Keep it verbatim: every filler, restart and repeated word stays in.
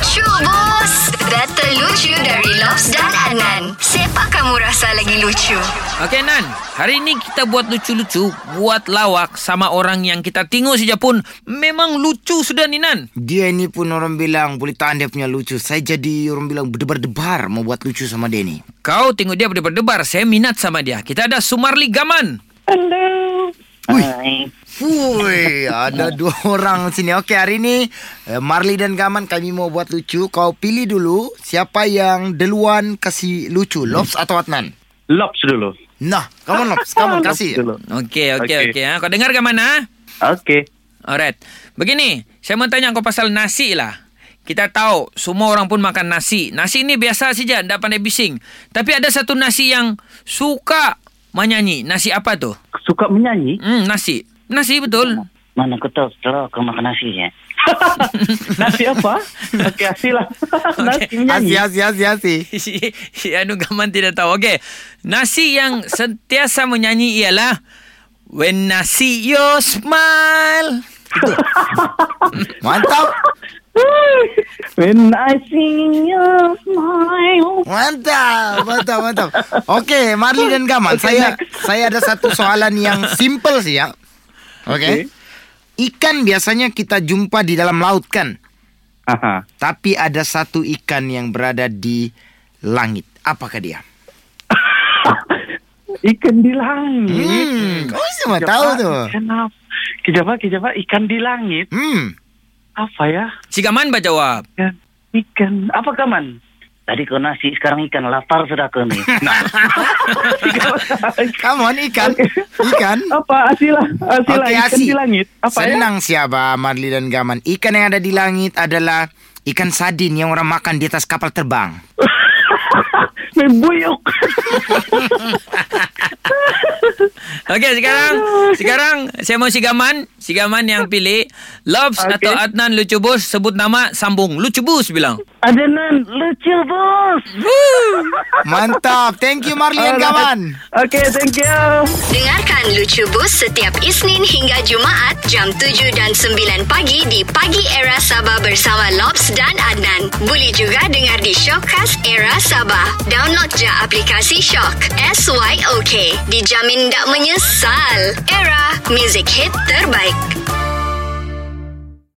Lucu Bus. Data lucu dari Lobs dan Anan. Siapa kamu rasa lagi lucu? Okey Nan, hari ni kita buat lucu-lucu, buat lawak sama orang yang kita tengok saja pun memang lucu sudah ni Nan. Dia ni pun orang bilang boleh tahan dia punya lucu. Saya jadi orang bilang berdebar-debar mau buat lucu sama dia ni. Kau tengok dia berdebar-debar, saya minat sama dia. Kita ada Sumarli Gaman. Hello. Ui. Ui, ada dua orang sini. Okey, hari ni Marli dan Gaman kami mau buat lucu. Kau pilih dulu siapa yang duluan kasih lucu, Lobs atau Adnan? Lobs dulu. Nah, kamu Lobs, kamu kasih. Okey, okey, okey. Ha, kau dengar Gaman ha? Okey. Alright. Begini, saya mau tanya kau pasal nasi lah. Kita tahu semua orang pun makan nasi. Nasi ni biasa saja, tak pandai bising. Tapi ada satu nasi yang suka menyanyi. Nasi apa tu? Suka menyanyi? Hmm, nasi. Nasi betul. Mana, mana aku tahu setelah kau makan nasi ya. Nasi apa? Okey, nasi lah. Nasi okay. Menyanyi. Nasi, nasi, nasi. Si Anu Gaman tidak tahu. Okey. Nasi yang sentiasa menyanyi ialah When Nasi You Smile. Itu. Mantap. When I see your smile. Mantap, mantap, mantap. Okey, Marli dan Gaman, okay, saya next. saya ada satu soalan yang simple sih ya. Okey. Okay. Ikan biasanya kita jumpa di dalam laut kan? Aha. Tapi ada satu ikan yang berada di langit. Apakah dia? Ikan di langit. Hmm, kau semua tahu tuh. Kenapa? Kejapa, kejapa ikan di langit. Hmm. Apa ya? Si Gaman baca jawab. Ikan. Ikan. Apa Gaman? Tadi kau nasi, sekarang ikan. Lapar sudah kau nih. Gaman, ikan. Ikan. Apa? Asilah. Asilah. Okay, ikan asi. Di langit. Apa senang ya? Siapa Marli dan Gaman. Ikan yang ada di langit adalah ikan sardin yang orang makan di atas kapal terbang. Membuyuk. Okey, sekarang sekarang saya mau si Gaman, si Gaman yang pilih Lobs okay. atau Adnan Lucu Bus, sebut nama sambung. Lucu Bus bilang. Adnan Lucu Bus. Mantap. Thank you Marli dan Gaman. Okey, thank you. Dengarkan Lucu Bus setiap Isnin hingga Jumaat jam tujuh dan sembilan pagi di Pagi Era Sabah bersama Lobs dan Adnan. Boleh juga dengar di Showcast Era Sabah. Download je aplikasi SYOK, S Y O K. Dijamin tak menyesal. Era, music hit terbaik.